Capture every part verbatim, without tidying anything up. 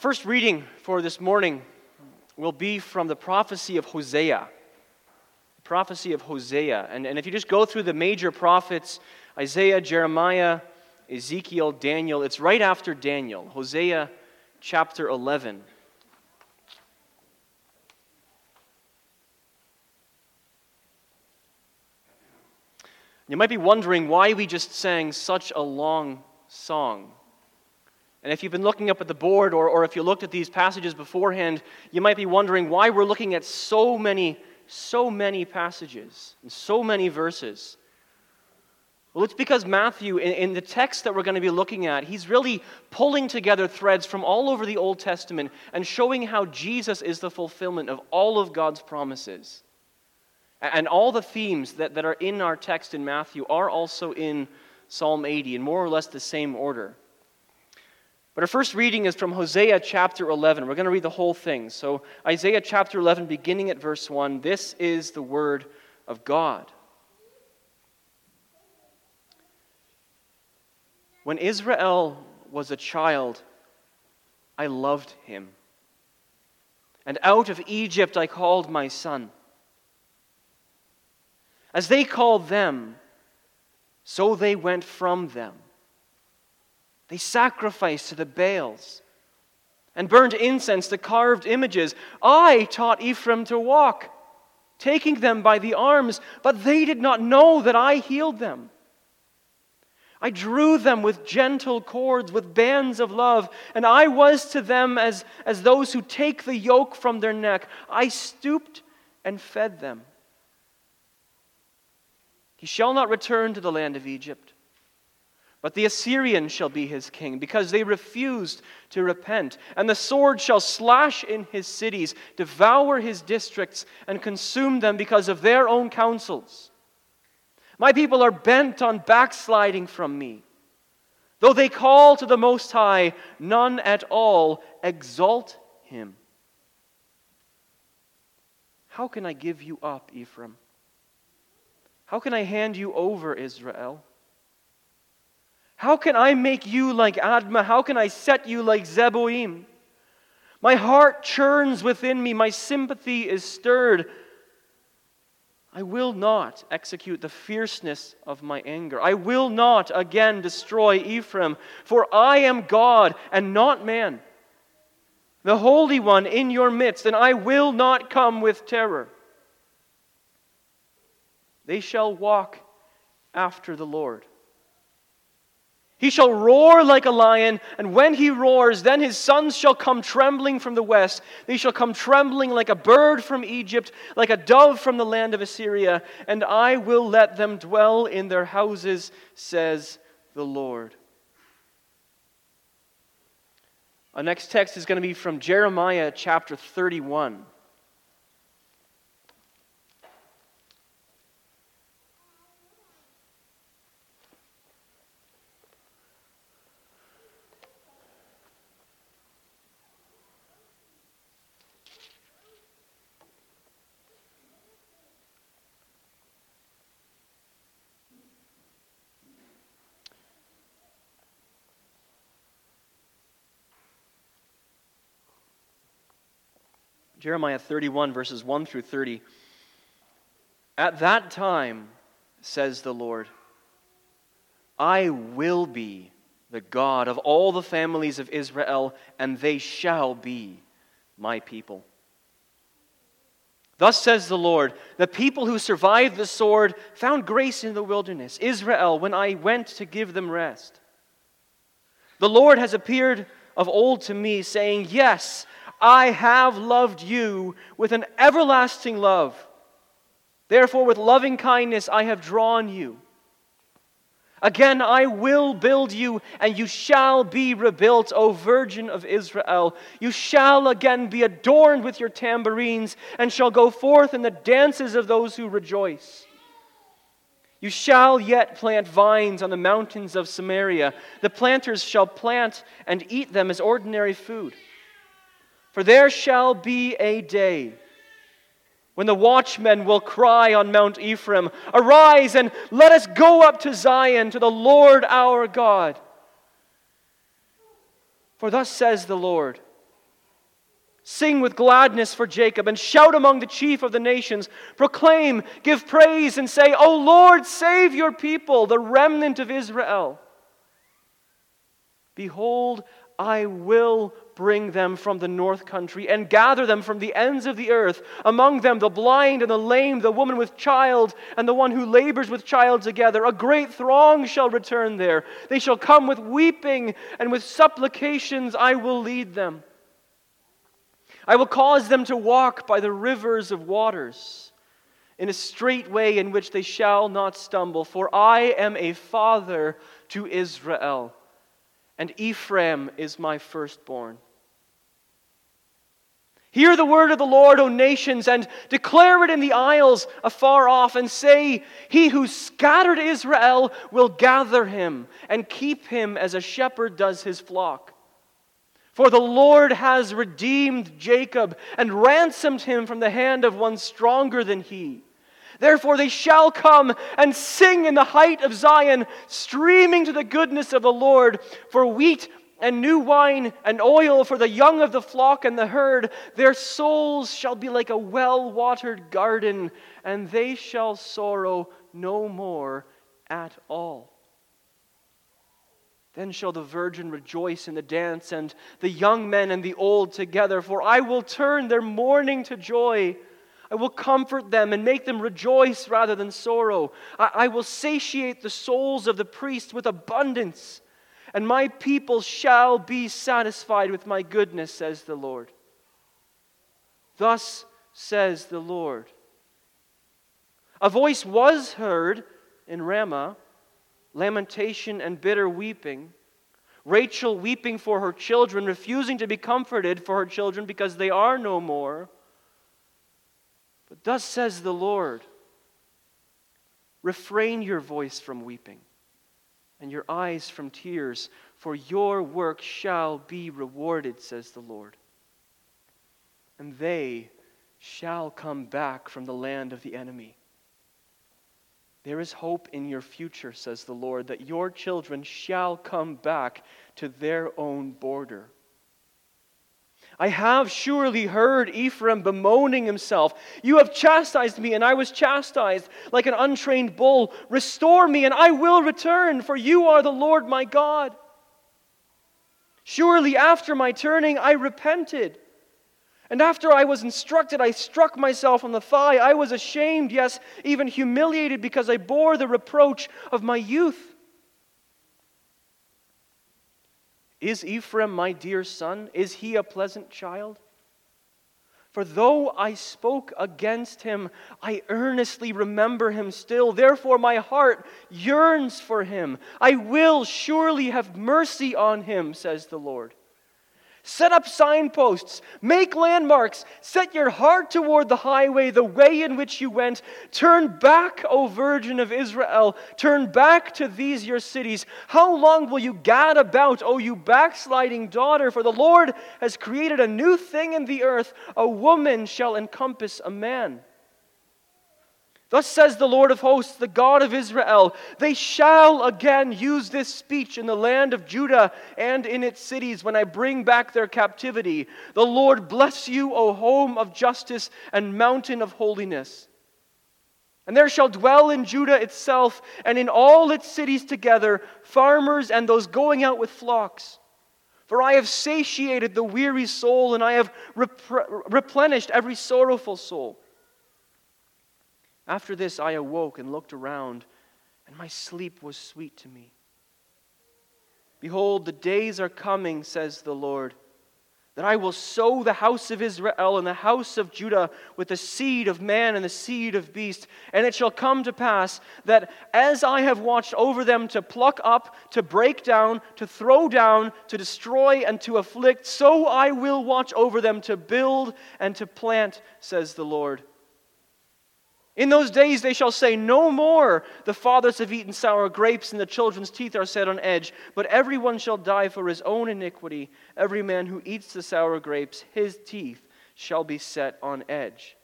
Our first reading for this morning will be from the prophecy of Hosea. The prophecy of Hosea. And, and if you just go through the major prophets, Isaiah, Jeremiah, Ezekiel, Daniel, it's right after Daniel. Hosea chapter eleven. You might be wondering why we just sang such a long song. And if you've been looking up at the board, or, or if you looked at these passages beforehand, you might be wondering why we're looking at so many, so many passages and so many verses. Well, it's because Matthew, in, in the text that we're going to be looking at, he's really pulling together threads from all over the Old Testament and showing how Jesus is the fulfillment of all of God's promises. And all the themes that, that are in our text in Matthew are also in Psalm eighty, in more or less the same order. But our first reading is from Hosea chapter eleven. We're going to read the whole thing. So Isaiah chapter eleven, beginning at verse one, this is the word of God. When Israel was a child, I loved him. And out of Egypt I called my son. As they called them, so they went from them. They sacrificed to the Baals and burned incense to carved images. I taught Ephraim to walk, taking them by the arms, but they did not know that I healed them. I drew them with gentle cords, with bands of love, and I was to them as, as those who take the yoke from their neck. I stooped and fed them. He shall not return to the land of Egypt, but the Assyrian shall be his king, because they refused to repent. And the sword shall slash in his cities, devour his districts, and consume them because of their own counsels. My people are bent on backsliding from me. Though they call to the Most High, none at all exalt him. How can I give you up, Ephraim? How can I hand you over, Israel? How can I make you like Admah? How can I set you like Zeboim? My heart churns within me. My sympathy is stirred. I will not execute the fierceness of my anger. I will not again destroy Ephraim, for I am God and not man, the Holy One in your midst, and I will not come with terror. They shall walk after the Lord. He shall roar like a lion, and when he roars, then his sons shall come trembling from the west. They shall come trembling like a bird from Egypt, like a dove from the land of Assyria, and I will let them dwell in their houses, says the Lord. Our next text is going to be from Jeremiah chapter thirty-one. Jeremiah thirty-one, verses one through thirty. At that time, says the Lord, I will be the God of all the families of Israel, and they shall be my people. Thus says the Lord, the people who survived the sword found grace in the wilderness, Israel, when I went to give them rest. The Lord has appeared of old to me, saying, yes, I have loved you with an everlasting love. Therefore, with loving kindness I have drawn you. Again, I will build you, and you shall be rebuilt, O Virgin of Israel. You shall again be adorned with your tambourines, and shall go forth in the dances of those who rejoice. You shall yet plant vines on the mountains of Samaria. The planters shall plant and eat them as ordinary food. For there shall be a day when the watchmen will cry on Mount Ephraim, arise and let us go up to Zion, to the Lord our God. For thus says the Lord, Sing with gladness for Jacob, and shout among the chief of the nations. Proclaim, give praise, and say, O Lord, save your people, the remnant of Israel. Behold, I will bring them from the north country and gather them from the ends of the earth. Among them the blind and the lame, the woman with child, and the one who labors with child together. A great throng shall return there. They shall come with weeping, and with supplications I will lead them. I will cause them to walk by the rivers of waters in a straight way in which they shall not stumble, for I am a father to Israel, and Ephraim is my firstborn. Hear the word of the Lord, O nations, and declare it in the isles afar off, and say, He who scattered Israel will gather him, and keep him as a shepherd does his flock. For the Lord has redeemed Jacob and ransomed him from the hand of one stronger than he. Therefore they shall come and sing in the height of Zion, streaming to the goodness of the Lord, for wheat and new wine and oil for the young of the flock and the herd. Their souls shall be like a well-watered garden, and they shall sorrow no more at all. Then shall the virgin rejoice in the dance, and the young men and the old together, for I will turn their mourning to joy. I will comfort them and make them rejoice rather than sorrow. I, I will satiate the souls of the priests with abundance, and my people shall be satisfied with my goodness, says the Lord. Thus says the Lord. A voice was heard in Ramah, lamentation and bitter weeping, Rachel weeping for her children, refusing to be comforted for her children because they are no more. But thus says the Lord, refrain your voice from weeping and your eyes from tears, for your work shall be rewarded, says the Lord. And they shall come back from the land of the enemy. There is hope in your future, says the Lord, that your children shall come back to their own border. I have surely heard Ephraim bemoaning himself. You have chastised me, and I was chastised like an untrained bull. Restore me, and I will return, for you are the Lord my God. Surely after my turning I repented. And after I was instructed, I struck myself on the thigh. I was ashamed, yes, even humiliated, because I bore the reproach of my youth. Is Ephraim my dear son? Is he a pleasant child? For though I spoke against him, I earnestly remember him still. Therefore my heart yearns for him. I will surely have mercy on him, says the Lord. Set up signposts, make landmarks, set your heart toward the highway, the way in which you went. Turn back, O Virgin of Israel, turn back to these your cities. How long will you gad about, O you backsliding daughter? For the Lord has created a new thing in the earth. A woman shall encompass a man. Thus says the Lord of hosts, the God of Israel, they shall again use this speech in the land of Judah and in its cities when I bring back their captivity. The Lord bless you, O home of justice and mountain of holiness. And there shall dwell in Judah itself and in all its cities together, farmers and those going out with flocks. For I have satiated the weary soul, and I have repre- replenished every sorrowful soul. After this I awoke and looked around, and my sleep was sweet to me. Behold, the days are coming, says the Lord, that I will sow the house of Israel and the house of Judah with the seed of man and the seed of beast. And it shall come to pass that as I have watched over them to pluck up, to break down, to throw down, to destroy, and to afflict, so I will watch over them to build and to plant, says the Lord. In those days they shall say, no more, the fathers have eaten sour grapes, and the children's teeth are set on edge. But everyone shall die for his own iniquity. Every man who eats the sour grapes, his teeth shall be set on edge.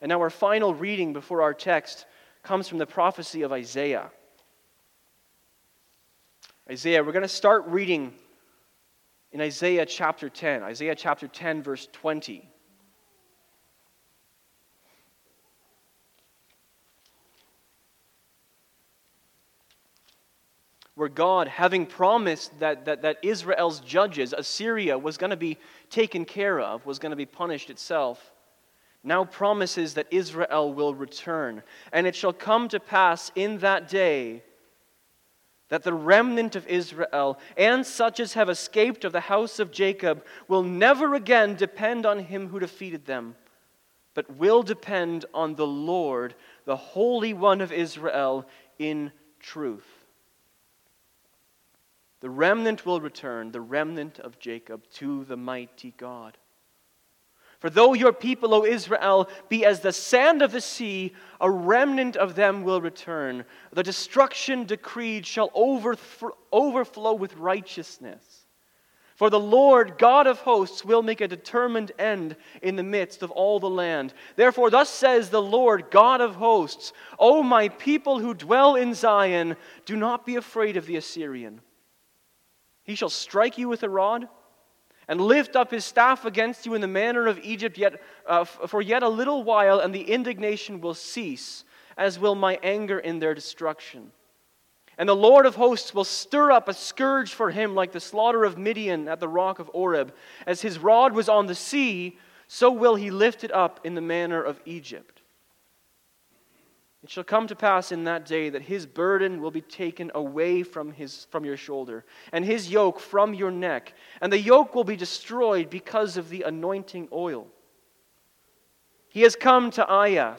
And now our final reading before our text comes from the prophecy of Isaiah. Isaiah, we're going to start reading in Isaiah chapter ten, Isaiah chapter ten, verse twenty. Where God, having promised that, that, that Israel's judges, Assyria, was going to be taken care of, was going to be punished itself, now promises that Israel will return. And it shall come to pass in that day that the remnant of Israel and such as have escaped of the house of Jacob will never again depend on him who defeated them, but will depend on the Lord, the Holy One of Israel, in truth. The remnant will return, the remnant of Jacob, to the mighty God. For though your people, O Israel, be as the sand of the sea, a remnant of them will return. The destruction decreed shall overth- overflow with righteousness. For the Lord God of hosts will make a determined end in the midst of all the land. Therefore, thus says the Lord God of hosts, O my people who dwell in Zion, do not be afraid of the Assyrian. He shall strike you with a rod, and lift up his staff against you in the manner of Egypt yet uh, f- for yet a little while, and the indignation will cease, as will my anger in their destruction. And the Lord of hosts will stir up a scourge for him like the slaughter of Midian at the rock of Oreb. As his rod was on the sea, so will he lift it up in the manner of Egypt. It shall come to pass in that day that his burden will be taken away from his from your shoulder, and his yoke from your neck, and the yoke will be destroyed because of the anointing oil. He has come to Ayath.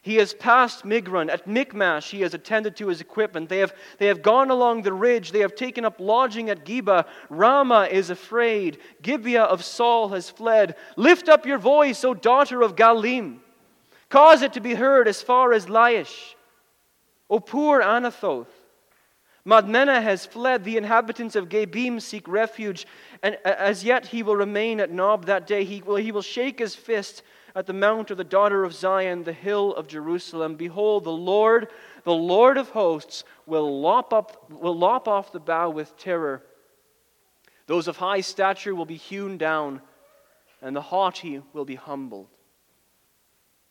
He has passed Migron. At Michmash he has attended to his equipment. They have, they have gone along the ridge. They have taken up lodging at Geba. Ramah is afraid. Gibeah of Saul has fled. Lift up your voice, O daughter of Galim. Cause it to be heard as far as Laish. O poor Anathoth! Madmenah has fled. The inhabitants of Gebim seek refuge, and as yet he will remain at Nob that day. He will, he will shake his fist at the mount of the daughter of Zion, the hill of Jerusalem. Behold, the Lord, the Lord of hosts, will lop up, will lop off the bough with terror. Those of high stature will be hewn down, and the haughty will be humbled.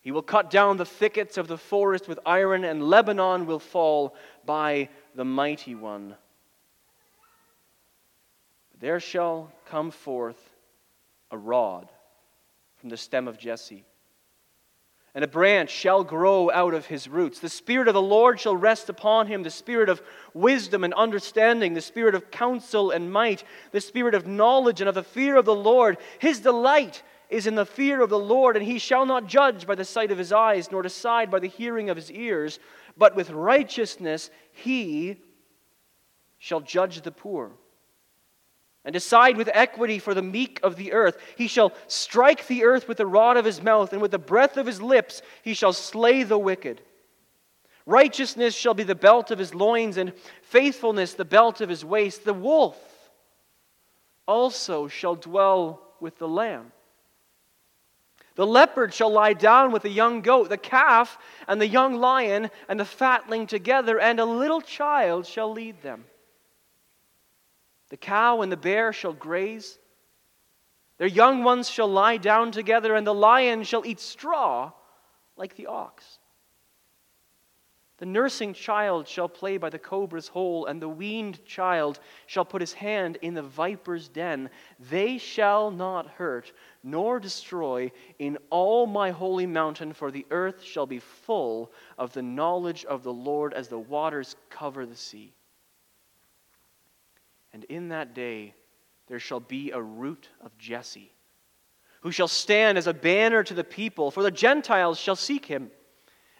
He will cut down the thickets of the forest with iron, and Lebanon will fall by the mighty one. There shall come forth a rod from the stem of Jesse, and a branch shall grow out of his roots. The Spirit of the Lord shall rest upon him, the Spirit of wisdom and understanding, the Spirit of counsel and might, the Spirit of knowledge and of the fear of the Lord. His delight is in the fear of the Lord, and he shall not judge by the sight of his eyes, nor decide by the hearing of his ears, but with righteousness he shall judge the poor, and decide with equity for the meek of the earth. He shall strike the earth with the rod of his mouth, and with the breath of his lips he shall slay the wicked. Righteousness shall be the belt of his loins, and faithfulness the belt of his waist. The wolf also shall dwell with the lamb. The leopard shall lie down with the young goat, the calf and the young lion and the fatling together, and a little child shall lead them. The cow and the bear shall graze, their young ones shall lie down together, and the lion shall eat straw like the ox. The nursing child shall play by the cobra's hole, and the weaned child shall put his hand in the viper's den. They shall not hurt nor destroy in all my holy mountain, for the earth shall be full of the knowledge of the Lord as the waters cover the sea. And in that day there shall be a root of Jesse, who shall stand as a banner to the people, for the Gentiles shall seek him.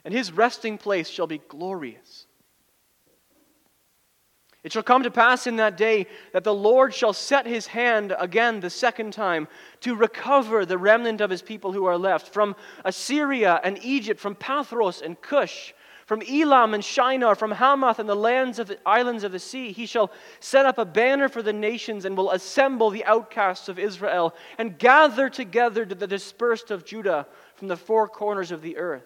And his resting place shall be glorious. It shall come to pass in that day that the Lord shall set his hand again the second time to recover the remnant of his people who are left from Assyria and Egypt, from Pathros and Cush, from Elam and Shinar, from Hamath and the lands of the islands of the sea. He shall set up a banner for the nations, and will assemble the outcasts of Israel, and gather together the dispersed of Judah from the four corners of the earth.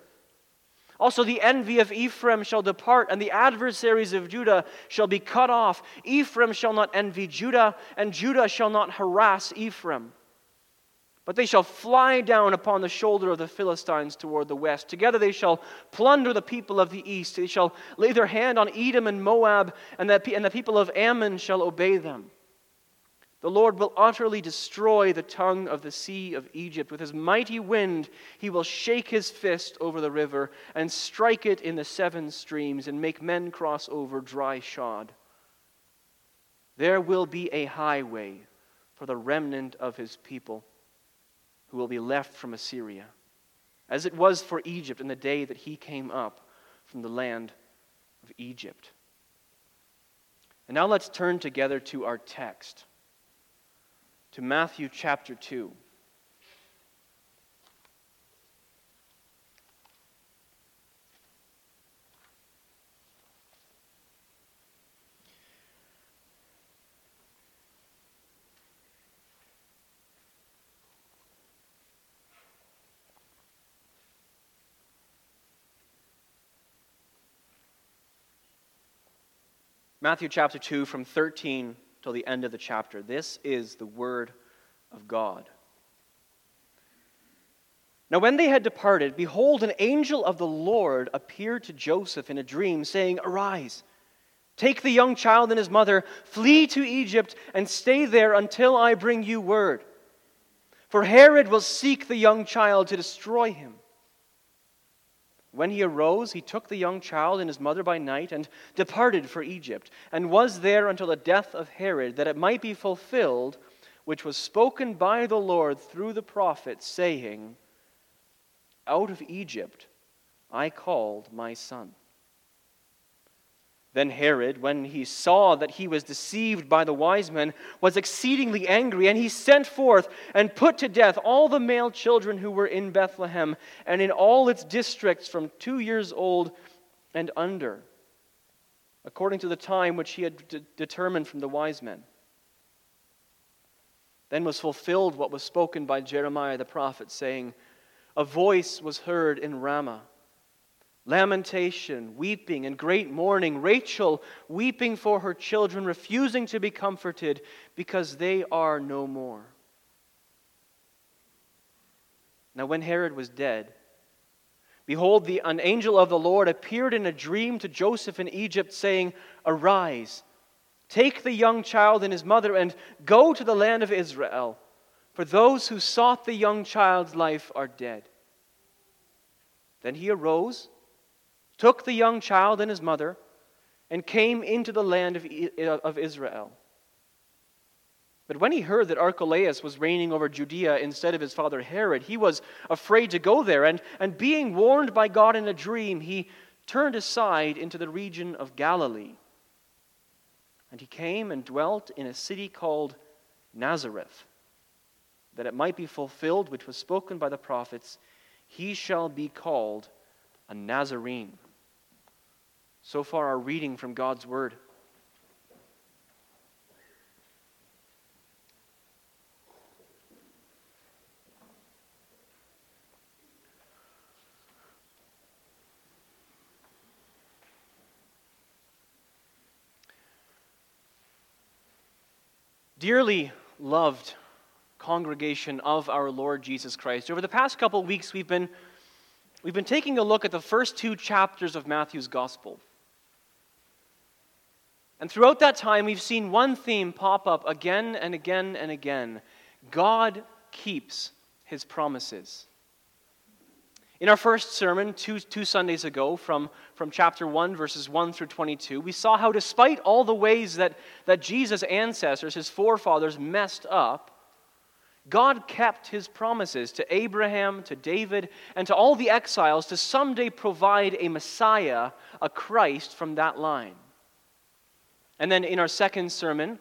Also the envy of Ephraim shall depart, and the adversaries of Judah shall be cut off. Ephraim shall not envy Judah, and Judah shall not harass Ephraim. But they shall fly down upon the shoulder of the Philistines toward the west. Together they shall plunder the people of the east. They shall lay their hand on Edom and Moab, and the people of Ammon shall obey them. The Lord will utterly destroy the tongue of the sea of Egypt. With his mighty wind he will shake his fist over the river and strike it in the seven streams and make men cross over dry shod. There will be a highway for the remnant of his people, who will be left from Assyria, as it was for Egypt in the day that he came up from the land of Egypt. And now let's turn together to our text, to Matthew chapter two. Matthew chapter two, from thirteen till the end of the chapter. This is the word of God. Now when they had departed, behold, an angel of the Lord appeared to Joseph in a dream, saying, "Arise, take the young child and his mother, flee to Egypt, and stay there until I bring you word. For Herod will seek the young child to destroy him." When he arose, he took the young child and his mother by night and departed for Egypt, and was there until the death of Herod, that it might be fulfilled, which was spoken by the Lord through the prophet, saying, "Out of Egypt I called my son." Then Herod, when he saw that he was deceived by the wise men, was exceedingly angry, and he sent forth and put to death all the male children who were in Bethlehem and in all its districts from two years old and under, according to the time which he had d- determined from the wise men. Then was fulfilled what was spoken by Jeremiah the prophet, saying, "A voice was heard in Ramah, lamentation, weeping, and great mourning, Rachel weeping for her children, refusing to be comforted, because they are no more." Now when Herod was dead, behold, the, an angel of the Lord appeared in a dream to Joseph in Egypt, saying, "Arise, take the young child and his mother, and go to the land of Israel, for those who sought the young child's life are dead." Then he arose, took the young child and his mother, and came into the land of Israel. But when he heard that Archelaus was reigning over Judea instead of his father Herod, he was afraid to go there, and, and being warned by God in a dream, he turned aside into the region of Galilee. And he came and dwelt in a city called Nazareth, that it might be fulfilled which was spoken by the prophets, "He shall be called a Nazarene." So far our reading from God's Word. Dearly loved congregation of our Lord Jesus Christ, over the past couple of weeks we've been We've been taking a look at the first two chapters of Matthew's Gospel. And throughout that time, we've seen one theme pop up again and again and again. God keeps his promises. In our first sermon, two, two Sundays ago, from, from chapter one, verses one through twenty-two, we saw how despite all the ways that, that Jesus' ancestors, his forefathers, messed up, God kept his promises to Abraham, to David, and to all the exiles to someday provide a Messiah, a Christ from that line. And then in our second sermon,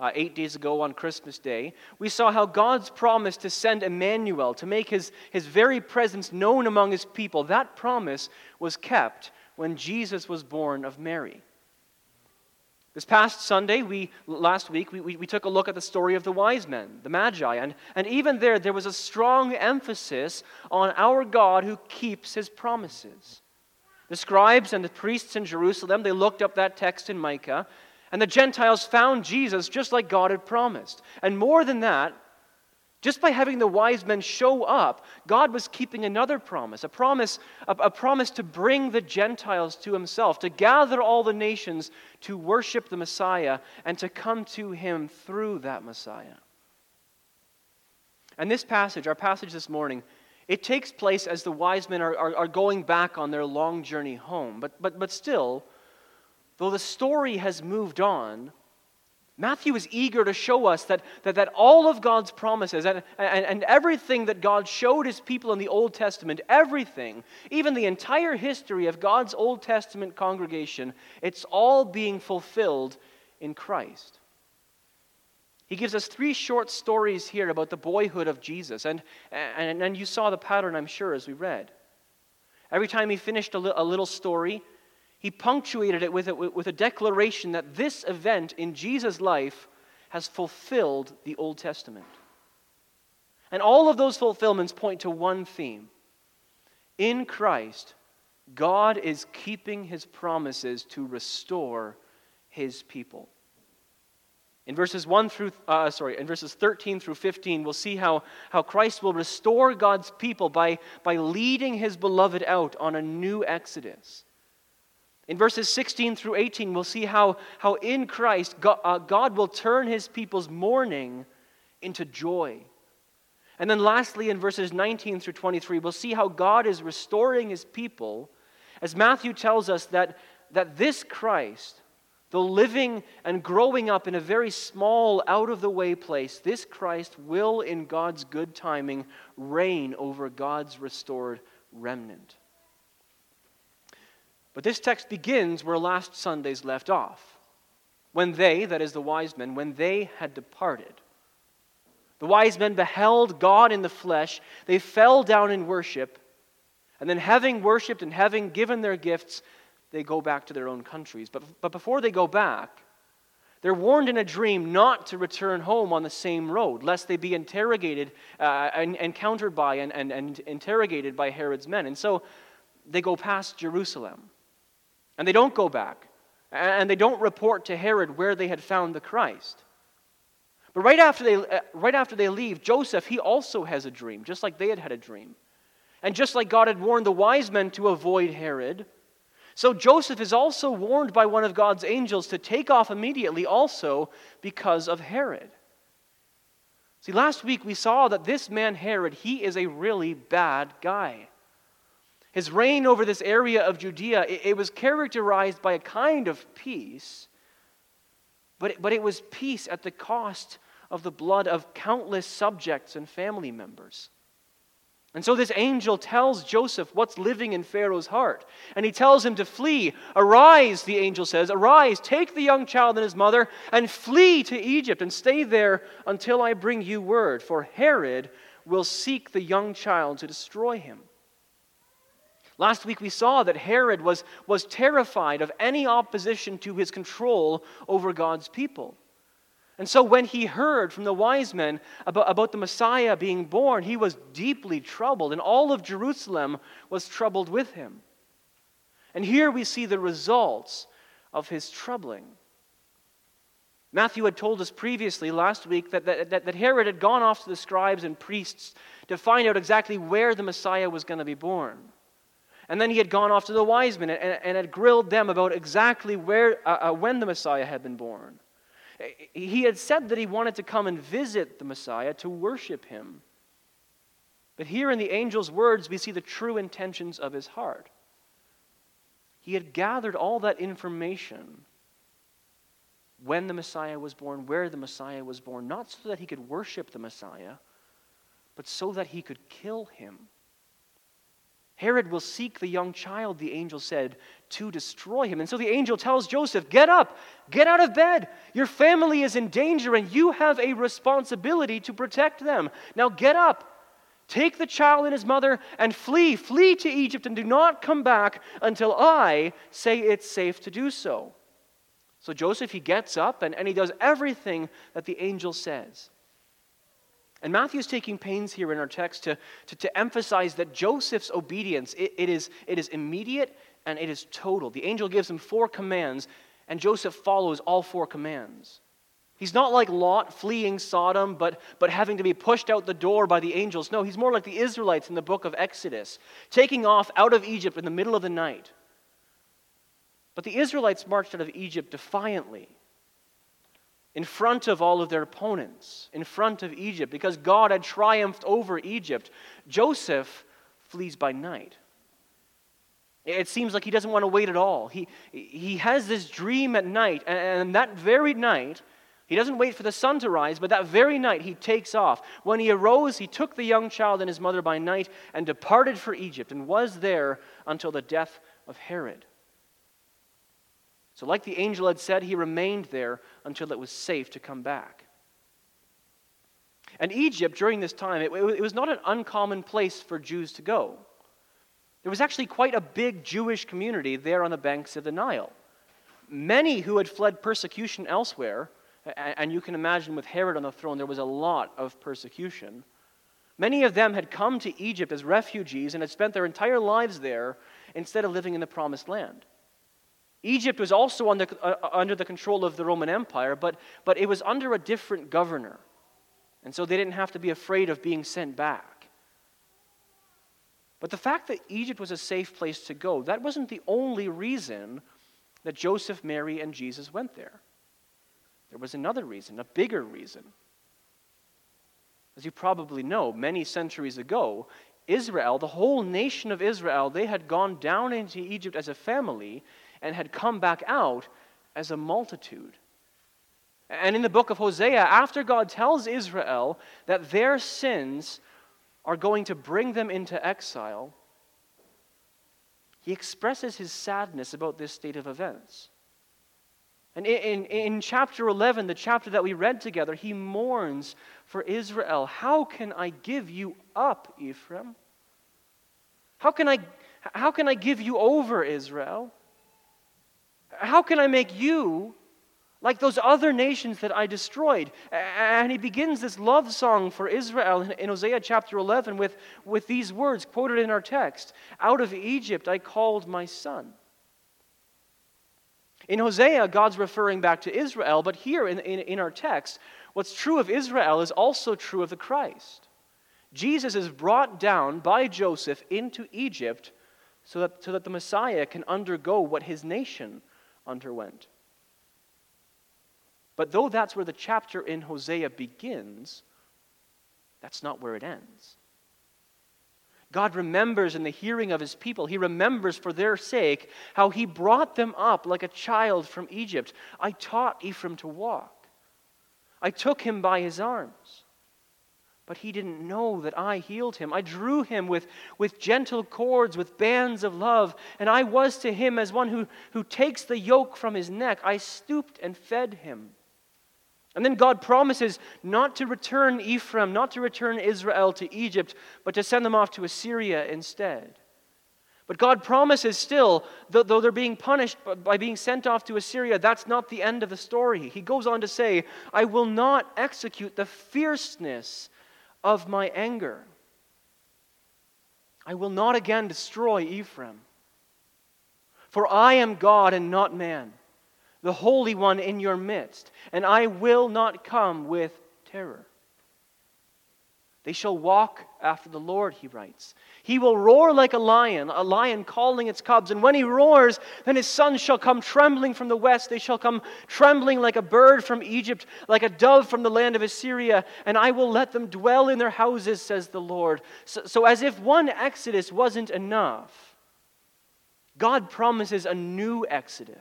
uh, eight days ago on Christmas Day, we saw how God's promise to send Emmanuel, to make his, his very presence known among his people, that promise was kept when Jesus was born of Mary. This past Sunday, we last week, we, we, we took a look at the story of the wise men, the Magi, and, and even there, there was a strong emphasis on our God who keeps his promises. The scribes and the priests in Jerusalem, they looked up that text in Micah, and the Gentiles found Jesus just like God had promised. And more than that, just by having the wise men show up, God was keeping another promise, a promise, a, a promise to bring the Gentiles to himself, to gather all the nations to worship the Messiah and to come to him through that Messiah. And this passage, our passage this morning, it takes place as the wise men are, are, are going back on their long journey home. But, but, but still, though the story has moved on, Matthew is eager to show us that, that, that all of God's promises and, and, and everything that God showed his people in the Old Testament, everything, even the entire history of God's Old Testament congregation, it's all being fulfilled in Christ. He gives us three short stories here about the boyhood of Jesus, and, and, and you saw the pattern, I'm sure, as we read. Every time he finished a, li- a little story, he punctuated it with, a, with a declaration that this event in Jesus' life has fulfilled the Old Testament. And all of those fulfillments point to one theme. In Christ, God is keeping his promises to restore his people. In verses one through uh, sorry, in verses thirteen through fifteen, we'll see how, how Christ will restore God's people by, by leading his beloved out on a new exodus. In verses sixteen through eighteen, we'll see how, how in Christ God, uh, God will turn his people's mourning into joy. And then lastly, in verses nineteen through twenty-three, we'll see how God is restoring his people, as Matthew tells us that, that this Christ, though living and growing up in a very small, out-of-the-way place, this Christ will, in God's good timing, reign over God's restored remnant. But this text begins where last Sunday's left off, when they, that is the wise men, when they had departed. The wise men beheld God in the flesh, they fell down in worship, and then having worshipped and having given their gifts, they go back to their own countries. But, but before they go back, they're warned in a dream not to return home on the same road, lest they be interrogated, uh, and encountered by and, and, and interrogated by Herod's men. And so they go past Jerusalem. And they don't go back, and they don't report to Herod where they had found the Christ. But right after they, right after they leave, Joseph, he also has a dream, just like they had had a dream. And just like God had warned the wise men to avoid Herod, so Joseph is also warned by one of God's angels to take off immediately also because of Herod. See, last week we saw that this man Herod, he is a really bad guy. His reign over this area of Judea, it, it was characterized by a kind of peace, but it, but it was peace at the cost of the blood of countless subjects and family members. And so this angel tells Joseph what's living in Pharaoh's heart, and he tells him to flee. Arise, the angel says, arise, take the young child and his mother, and flee to Egypt, and stay there until I bring you word, for Herod will seek the young child to destroy him. Last week we saw that Herod was, was terrified of any opposition to his control over God's people. And so when he heard from the wise men about, about the Messiah being born, he was deeply troubled, and all of Jerusalem was troubled with him. And here we see the results of his troubling. Matthew had told us previously last week that, that, that, that Herod had gone off to the scribes and priests to find out exactly where the Messiah was going to be born. And then he had gone off to the wise men and, and had grilled them about exactly where, uh, uh, when the Messiah had been born. He had said that he wanted to come and visit the Messiah to worship him. But here in the angel's words, we see the true intentions of his heart. He had gathered all that information when the Messiah was born, where the Messiah was born, not so that he could worship the Messiah, but so that he could kill him. Herod will seek the young child, the angel said, to destroy him. And so the angel tells Joseph, get up, get out of bed. Your family is in danger and you have a responsibility to protect them. Now get up, take the child and his mother and flee, flee to Egypt and do not come back until I say it's safe to do so. So Joseph, he gets up and, and he does everything that the angel says. And Matthew's taking pains here in our text to, to, to emphasize that Joseph's obedience, it, it, is, it is immediate and it is total. The angel gives him four commands, and Joseph follows all four commands. He's not like Lot fleeing Sodom, but, but having to be pushed out the door by the angels. No, he's more like the Israelites in the book of Exodus, taking off out of Egypt in the middle of the night. But the Israelites marched out of Egypt defiantly, in front of all of their opponents, in front of Egypt, because God had triumphed over Egypt. Joseph flees by night. It seems like he doesn't want to wait at all. He, he has this dream at night, and that very night, he doesn't wait for the sun to rise, but that very night he takes off. When he arose, he took the young child and his mother by night and departed for Egypt and was there until the death of Herod. So like the angel had said, he remained there until it was safe to come back. And Egypt, during this time, it, it was not an uncommon place for Jews to go. There was actually quite a big Jewish community there on the banks of the Nile. Many who had fled persecution elsewhere. And you can imagine with Herod on the throne, there was a lot of persecution. Many of them had come to Egypt as refugees and had spent their entire lives there instead of living in the promised land. Egypt was also under, uh, under the control of the Roman Empire, but, but it was under a different governor. And so they didn't have to be afraid of being sent back. But the fact that Egypt was a safe place to go, that wasn't the only reason that Joseph, Mary, and Jesus went there. There was another reason, a bigger reason. As you probably know, many centuries ago, Israel, the whole nation of Israel, they had gone down into Egypt as a family and had come back out as a multitude. And in the book of Hosea, after God tells Israel that their sins are going to bring them into exile, he expresses his sadness about this state of events. And in, in, in chapter eleven, the chapter that we read together, he mourns for Israel. How can I give you up, Ephraim? How can I, how can I give you over, Israel? How can I make you like those other nations that I destroyed? And he begins this love song for Israel in Hosea chapter eleven with, with these words quoted in our text. Out of Egypt I called my son. In Hosea, God's referring back to Israel, but here in, in, in our text, what's true of Israel is also true of the Christ. Jesus is brought down by Joseph into Egypt so that, so that the Messiah can undergo what his nation underwent. But though that's where the chapter in Hosea begins, that's not where it ends. God remembers in the hearing of his people. He remembers for their sake how he brought them up like a child from Egypt. I taught Ephraim to walk. I took him by his arms. But he didn't know that I healed him. I drew him with, with gentle cords, with bands of love. And I was to him as one who, who takes the yoke from his neck. I stooped and fed him. And then God promises not to return Ephraim, not to return Israel to Egypt, but to send them off to Assyria instead. But God promises still, though they're being punished by being sent off to Assyria, that's not the end of the story. He goes on to say, I will not execute the fierceness of my anger. I will not again destroy Ephraim. For I am God and not man, the Holy One in your midst, and I will not come with terror. They shall walk after the Lord, he writes. He will roar like a lion, a lion calling its cubs, and when he roars, then his sons shall come trembling from the west. They shall come trembling like a bird from Egypt, like a dove from the land of Assyria, and I will let them dwell in their houses, says the Lord. So, so as if one exodus wasn't enough, God promises a new exodus.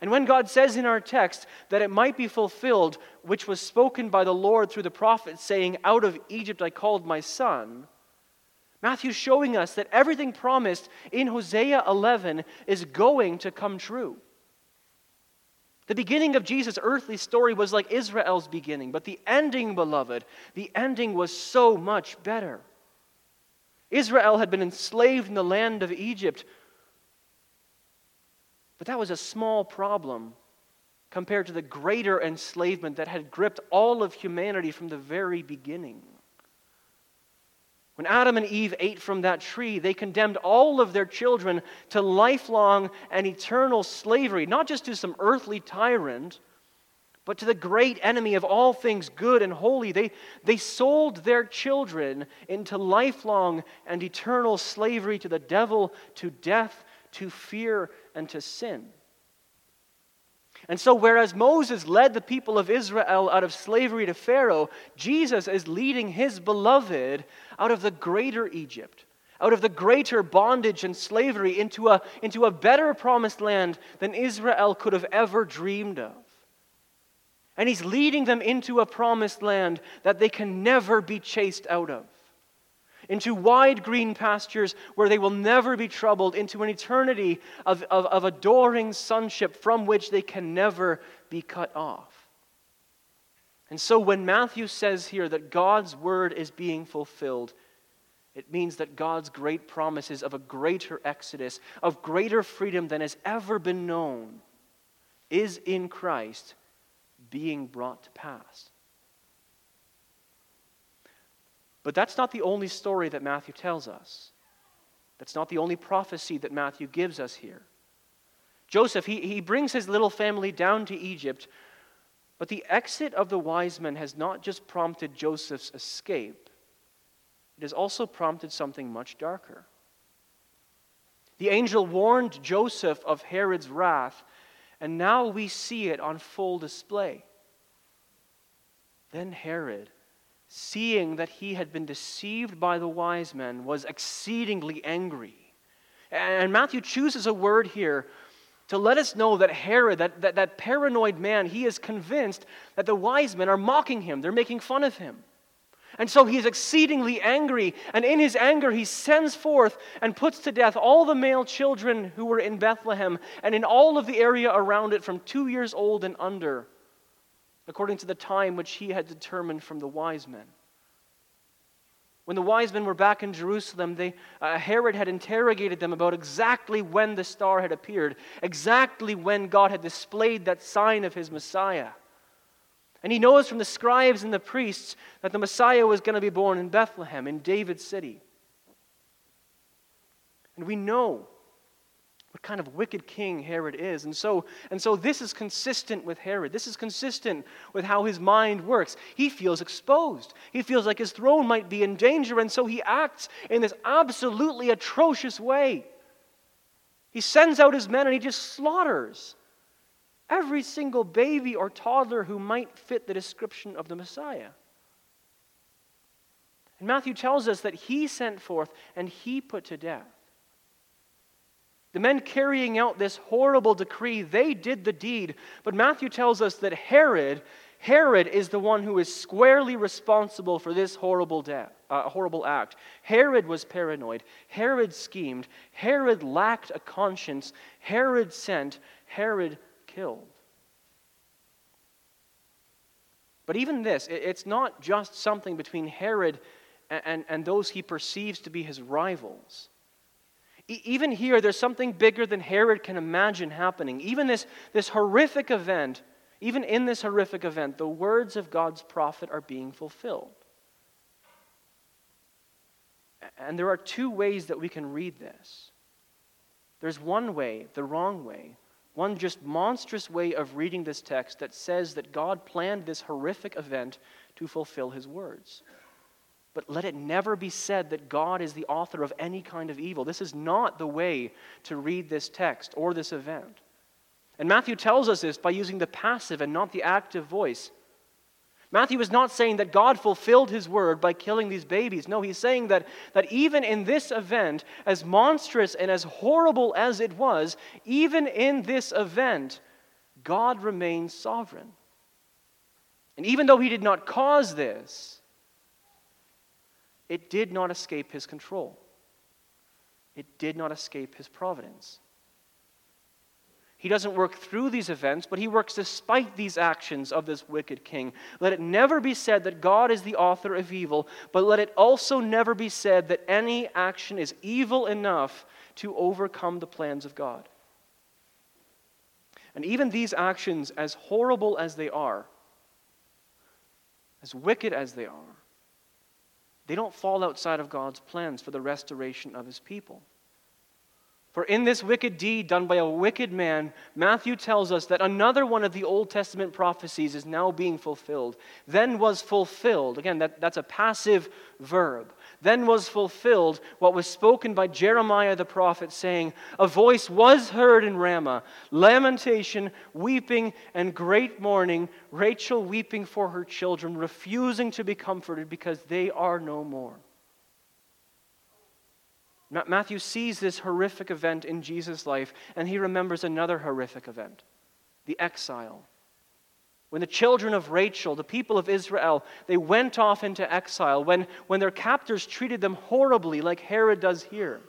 And when God says in our text that it might be fulfilled, which was spoken by the Lord through the prophet, saying, out of Egypt I called my son, Matthew's showing us that everything promised in Hosea eleven is going to come true. The beginning of Jesus' earthly story was like Israel's beginning, but the ending, beloved, the ending was so much better. Israel had been enslaved in the land of Egypt, but that was a small problem compared to the greater enslavement that had gripped all of humanity from the very beginning. When Adam and Eve ate from that tree, they condemned all of their children to lifelong and eternal slavery, not just to some earthly tyrant, but to the great enemy of all things good and holy. They, they sold their children into lifelong and eternal slavery to the devil, to death, to fear, and to sin. And so, whereas Moses led the people of Israel out of slavery to Pharaoh, Jesus is leading his beloved out of the greater Egypt, out of the greater bondage and slavery into a, into a better promised land than Israel could have ever dreamed of. And he's leading them into a promised land that they can never be chased out of, into wide green pastures where they will never be troubled, into an eternity of, of, of adoring sonship from which they can never be cut off. And so when Matthew says here that God's word is being fulfilled, it means that God's great promises of a greater exodus, of greater freedom than has ever been known, is in Christ being brought to pass. But that's not the only story that Matthew tells us. That's not the only prophecy that Matthew gives us here. Joseph, he, he brings his little family down to Egypt, but the exit of the wise men has not just prompted Joseph's escape, it has also prompted something much darker. The angel warned Joseph of Herod's wrath, and now we see it on full display. Then Herod, seeing that he had been deceived by the wise men, was exceedingly angry. And Matthew chooses a word here to let us know that Herod, that, that, that paranoid man, he is convinced that the wise men are mocking him. They're making fun of him. And so he's exceedingly angry. And in his anger, he sends forth and puts to death all the male children who were in Bethlehem and in all of the area around it from two years old and under, according to the time which he had determined from the wise men. When the wise men were back in Jerusalem, they, uh, Herod had interrogated them about exactly when the star had appeared, exactly when God had displayed that sign of his Messiah. And he knows from the scribes and the priests that the Messiah was going to be born in Bethlehem, in David's city. And we know what kind of wicked king Herod is. And so, and so this is consistent with Herod. This is consistent with how his mind works. He feels exposed. He feels like his throne might be in danger, and so he acts in this absolutely atrocious way. He sends out his men and he just slaughters every single baby or toddler who might fit the description of the Messiah. And Matthew tells us that he sent forth and he put to death. The men carrying out this horrible decree, they did the deed. But Matthew tells us that Herod, Herod is the one who is squarely responsible for this horrible death, uh, horrible act. Herod was paranoid. Herod schemed. Herod lacked a conscience. Herod sent. Herod killed. But even this, it, it's not just something between Herod and, and, and those he perceives to be his rivals. Even here, there's something bigger than Herod can imagine happening. Even this, this horrific event, even in this horrific event, the words of God's prophet are being fulfilled. And there are two ways that we can read this. There's one way, the wrong way, one just monstrous way of reading this text that says that God planned this horrific event to fulfill his words. But let it never be said that God is the author of any kind of evil. This is not the way to read this text or this event. And Matthew tells us this by using the passive and not the active voice. Matthew is not saying that God fulfilled his word by killing these babies. No, he's saying that, that even in this event, as monstrous and as horrible as it was, even in this event, God remains sovereign. And even though he did not cause this, it did not escape his control. It did not escape his providence. He doesn't work through these events, but he works despite these actions of this wicked king. Let it never be said that God is the author of evil, but let it also never be said that any action is evil enough to overcome the plans of God. And even these actions, as horrible as they are, as wicked as they are, they don't fall outside of God's plans for the restoration of his people. For in this wicked deed done by a wicked man, Matthew tells us that another one of the Old Testament prophecies is now being fulfilled. Then was fulfilled. Again, that, that's a passive verb. Then was fulfilled what was spoken by Jeremiah the prophet, saying, "A voice was heard in Ramah, lamentation, weeping, and great mourning, Rachel weeping for her children, refusing to be comforted because they are no more." Matthew sees this horrific event in Jesus' life, and he remembers another horrific event, the exile. When the children of Rachel, the people of Israel, they went off into exile, when, when their captors treated them horribly, like Herod does here.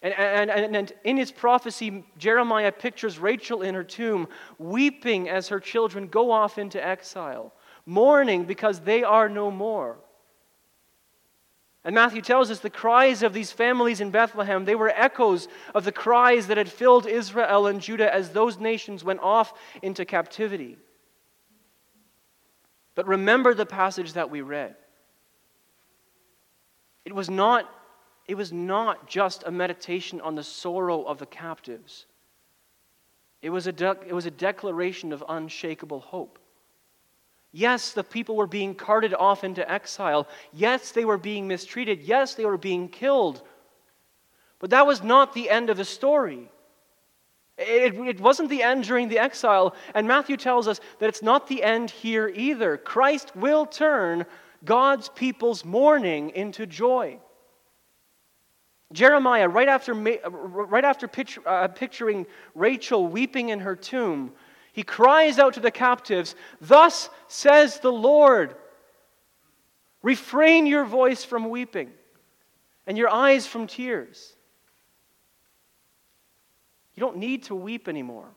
And, and, and, and in his prophecy, Jeremiah pictures Rachel in her tomb, weeping as her children go off into exile, mourning because they are no more. And Matthew tells us the cries of these families in Bethlehem, they were echoes of the cries that had filled Israel and Judah as those nations went off into captivity. But remember the passage that we read. It was not, it was not just a meditation on the sorrow of the captives. It was a de- it was a declaration of unshakable hope. Yes, the people were being carted off into exile. Yes, they were being mistreated. Yes, they were being killed. But that was not the end of the story. It, it wasn't the end during the exile. And Matthew tells us that it's not the end here either. Christ will turn God's people's mourning into joy. Jeremiah, right after, right after picture, uh, picturing Rachel weeping in her tomb, he cries out to the captives, "Thus says the Lord, refrain your voice from weeping and your eyes from tears." You don't need to weep anymore.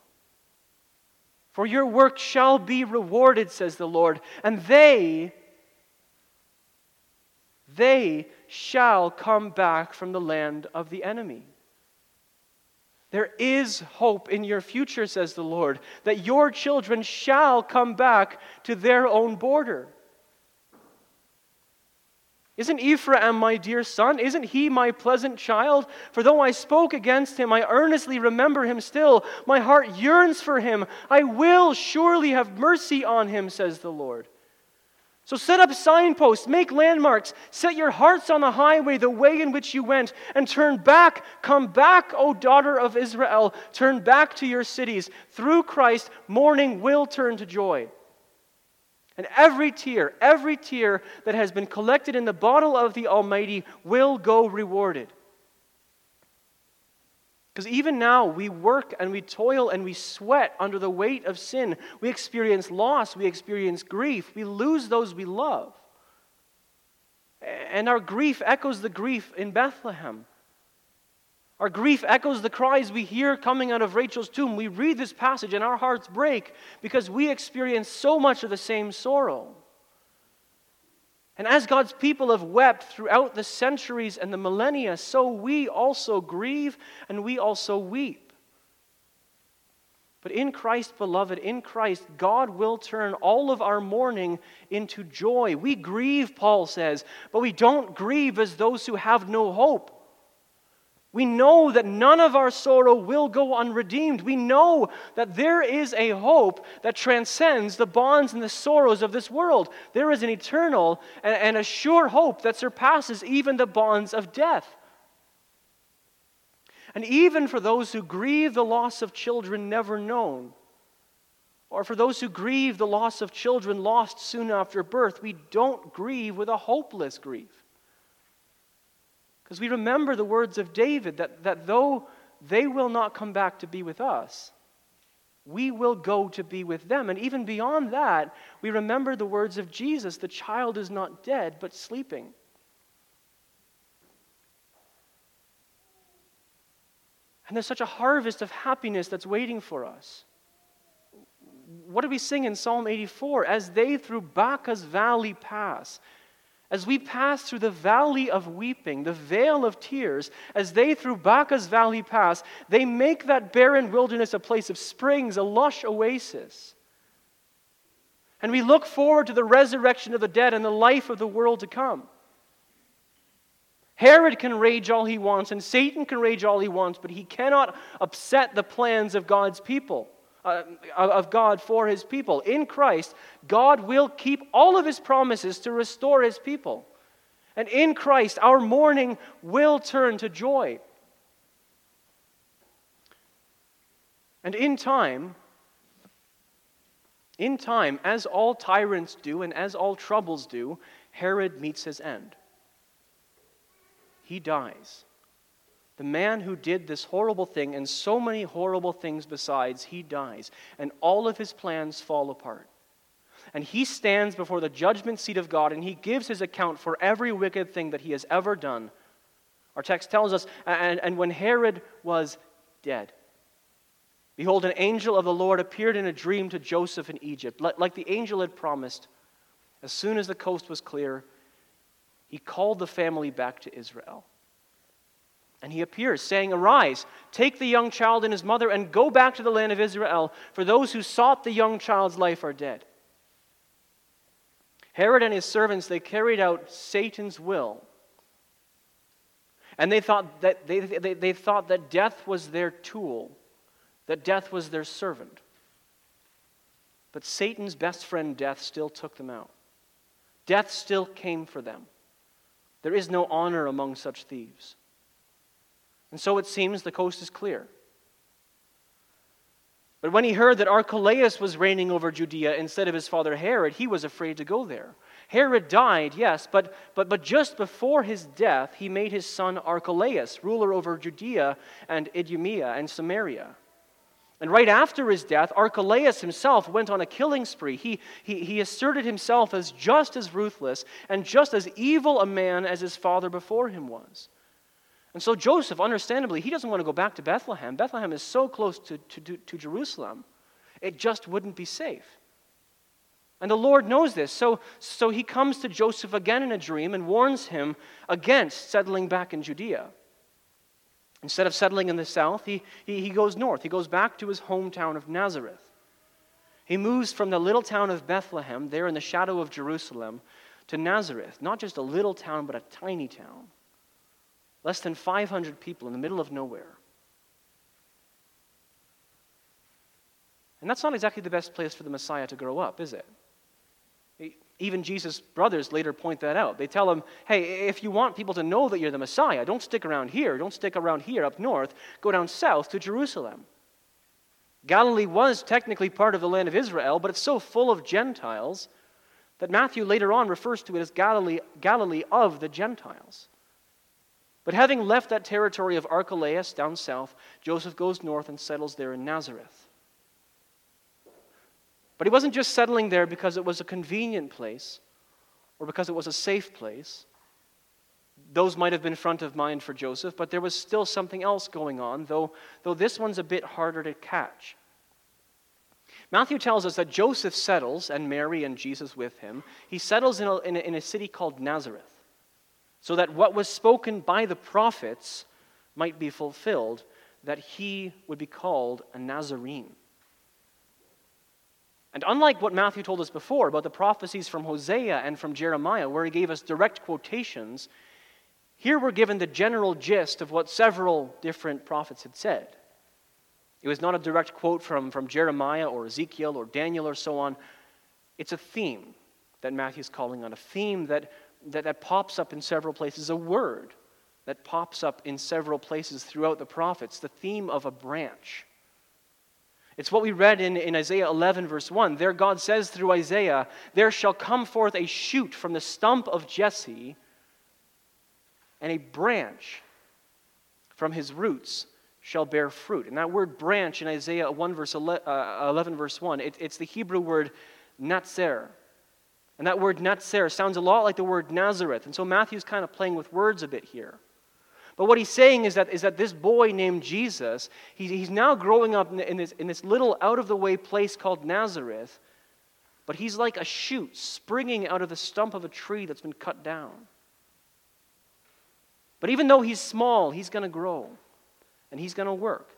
"For your work shall be rewarded, says the Lord, and they, they shall come back from the land of the enemy." There is hope in your future, says the Lord, that your children shall come back to their own border. "Isn't Ephraim my dear son? Isn't he my pleasant child? For though I spoke against him, I earnestly remember him still. My heart yearns for him. I will surely have mercy on him, says the Lord." So set up signposts, make landmarks, set your hearts on the highway, the way in which you went, and turn back. Come back, O daughter of Israel, turn back to your cities. Through Christ, mourning will turn to joy. And every tear, every tear that has been collected in the bottle of the Almighty will go rewarded. Because even now we work and we toil and we sweat under the weight of sin. We experience loss, we experience grief, we lose those we love. And our grief echoes the grief in Bethlehem. Our grief echoes the cries we hear coming out of Rachel's tomb. We read this passage and our hearts break because we experience so much of the same sorrow. And as God's people have wept throughout the centuries and the millennia, so we also grieve and we also weep. But in Christ, beloved, in Christ, God will turn all of our mourning into joy. We grieve, Paul says, but we don't grieve as those who have no hope. We know that none of our sorrow will go unredeemed. We know that there is a hope that transcends the bonds and the sorrows of this world. There is an eternal and, and a sure hope that surpasses even the bonds of death. And even for those who grieve the loss of children never known, or for those who grieve the loss of children lost soon after birth, we don't grieve with a hopeless grief. Because we remember the words of David, that, that though they will not come back to be with us, we will go to be with them. And even beyond that, we remember the words of Jesus, "The child is not dead, but sleeping." And there's such a harvest of happiness that's waiting for us. What do we sing in Psalm eighty-four? "As they through Baca's valley pass." As we pass through the valley of weeping, the veil of tears, as they through Baca's valley pass, they make that barren wilderness a place of springs, a lush oasis. And we look forward to the resurrection of the dead and the life of the world to come. Herod can rage all he wants, and Satan can rage all he wants, but he cannot upset the plans of God's people, uh, of God for his people. In Christ, God will keep all of his promises to restore his people. And in Christ, our mourning will turn to joy. And in time, in time, as all tyrants do and as all troubles do, Herod meets his end. He dies. The man who did this horrible thing and so many horrible things besides, he dies. And all of his plans fall apart. And he stands before the judgment seat of God, and he gives his account for every wicked thing that he has ever done. Our text tells us, and, and when Herod was dead, behold, an angel of the Lord appeared in a dream to Joseph in Egypt. Like the angel had promised, as soon as the coast was clear, he called the family back to Israel. And he appears, saying, "Arise, take the young child and his mother, and go back to the land of Israel, for those who sought the young child's life are dead." Herod and his servants, they carried out Satan's will. And they thought that they, they, they thought that death was their tool, that death was their servant. But Satan's best friend, death, still took them out. Death still came for them. There is no honor among such thieves. And so it seems the coast is clear. But when he heard that Archelaus was reigning over Judea instead of his father Herod, he was afraid to go there. Herod died, yes, but, but, but just before his death, he made his son Archelaus ruler over Judea and Idumea and Samaria. And right after his death, Archelaus himself went on a killing spree. He, he, he asserted himself as just as ruthless and just as evil a man as his father before him was. And so Joseph, understandably, he doesn't want to go back to Bethlehem. Bethlehem is so close to, to, to, to Jerusalem, it just wouldn't be safe. And the Lord knows this, so, so he comes to Joseph again in a dream and warns him against settling back in Judea. Instead of settling in the south, he, he, he goes north. He goes back to his hometown of Nazareth. He moves from the little town of Bethlehem, there in the shadow of Jerusalem, to Nazareth. Not just a little town, but a tiny town. Less than five hundred people in the middle of nowhere. And that's not exactly the best place for the Messiah to grow up, is it? Even Jesus' brothers later point that out. They tell him, hey, if you want people to know that you're the Messiah, don't stick around here. Don't stick around here up north. Go down south to Jerusalem. Galilee was technically part of the land of Israel, but it's so full of Gentiles that Matthew later on refers to it as Galilee, Galilee of the Gentiles. But having left that territory of Archelaus down south, Joseph goes north and settles there in Nazareth. But he wasn't just settling there because it was a convenient place or because it was a safe place. Those might have been front of mind for Joseph, but there was still something else going on, though, though this one's a bit harder to catch. Matthew tells us that Joseph settles, and Mary and Jesus with him. He settles in a, in a, in a city called Nazareth, so that what was spoken by the prophets might be fulfilled, that he would be called a Nazarene. And unlike what Matthew told us before about the prophecies from Hosea and from Jeremiah, where he gave us direct quotations, here we're given the general gist of what several different prophets had said. It was not a direct quote from, from Jeremiah or Ezekiel or Daniel or so on. It's a theme that Matthew's calling on, a theme that, that, that pops up in several places, a word that pops up in several places throughout the prophets, the theme of a branch. It's what we read in, in Isaiah eleven, verse one. There God says through Isaiah, "There shall come forth a shoot from the stump of Jesse, and a branch from his roots shall bear fruit." And that word branch in Isaiah one, verse eleven, uh, eleven verse one, it, it's the Hebrew word natzer. And that word natzer sounds a lot like the word Nazareth. And so Matthew's kind of playing with words a bit here. But what he's saying is that, is that this boy named Jesus, he, he's now growing up in this, in this little out-of-the-way place called Nazareth, but he's like a shoot springing out of the stump of a tree that's been cut down. But even though he's small, he's going to grow, and he's going to work.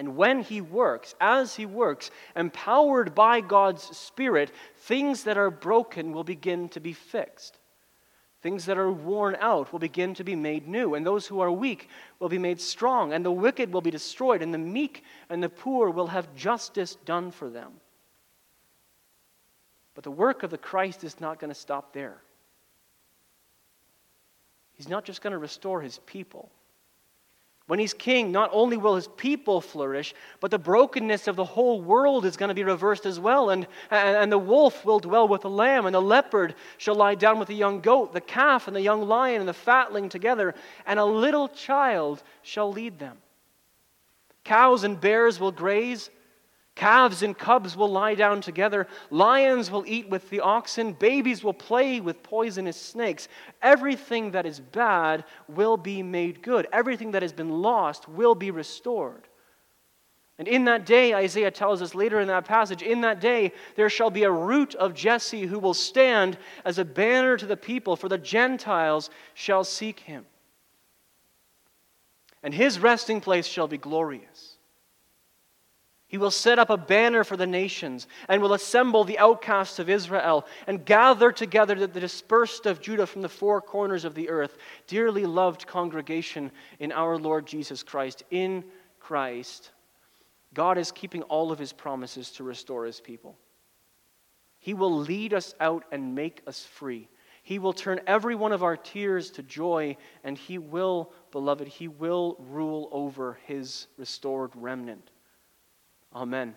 And when he works, as he works, empowered by God's Spirit, things that are broken will begin to be fixed. Things that are worn out will begin to be made new, and those who are weak will be made strong, and the wicked will be destroyed, and the meek and the poor will have justice done for them. But the work of the Christ is not going to stop there. He's not just going to restore his people. When he's king, not only will his people flourish, but the brokenness of the whole world is going to be reversed as well. And, and, and the wolf will dwell with the lamb, and the leopard shall lie down with the young goat, the calf and the young lion and the fatling together, and a little child shall lead them. Cows and bears will graze, calves and cubs will lie down together, lions will eat with the oxen, babies will play with poisonous snakes. Everything that is bad will be made good. Everything that has been lost will be restored. And in that day, Isaiah tells us later in that passage, in that day there shall be a root of Jesse who will stand as a banner to the people, for the Gentiles shall seek him. And his resting place shall be glorious. He will set up a banner for the nations and will assemble the outcasts of Israel and gather together the dispersed of Judah from the four corners of the earth, dearly loved congregation in our Lord Jesus Christ. In Christ, God is keeping all of his promises to restore his people. He will lead us out and make us free. He will turn every one of our tears to joy, and he will, beloved, he will rule over his restored remnant. Amen.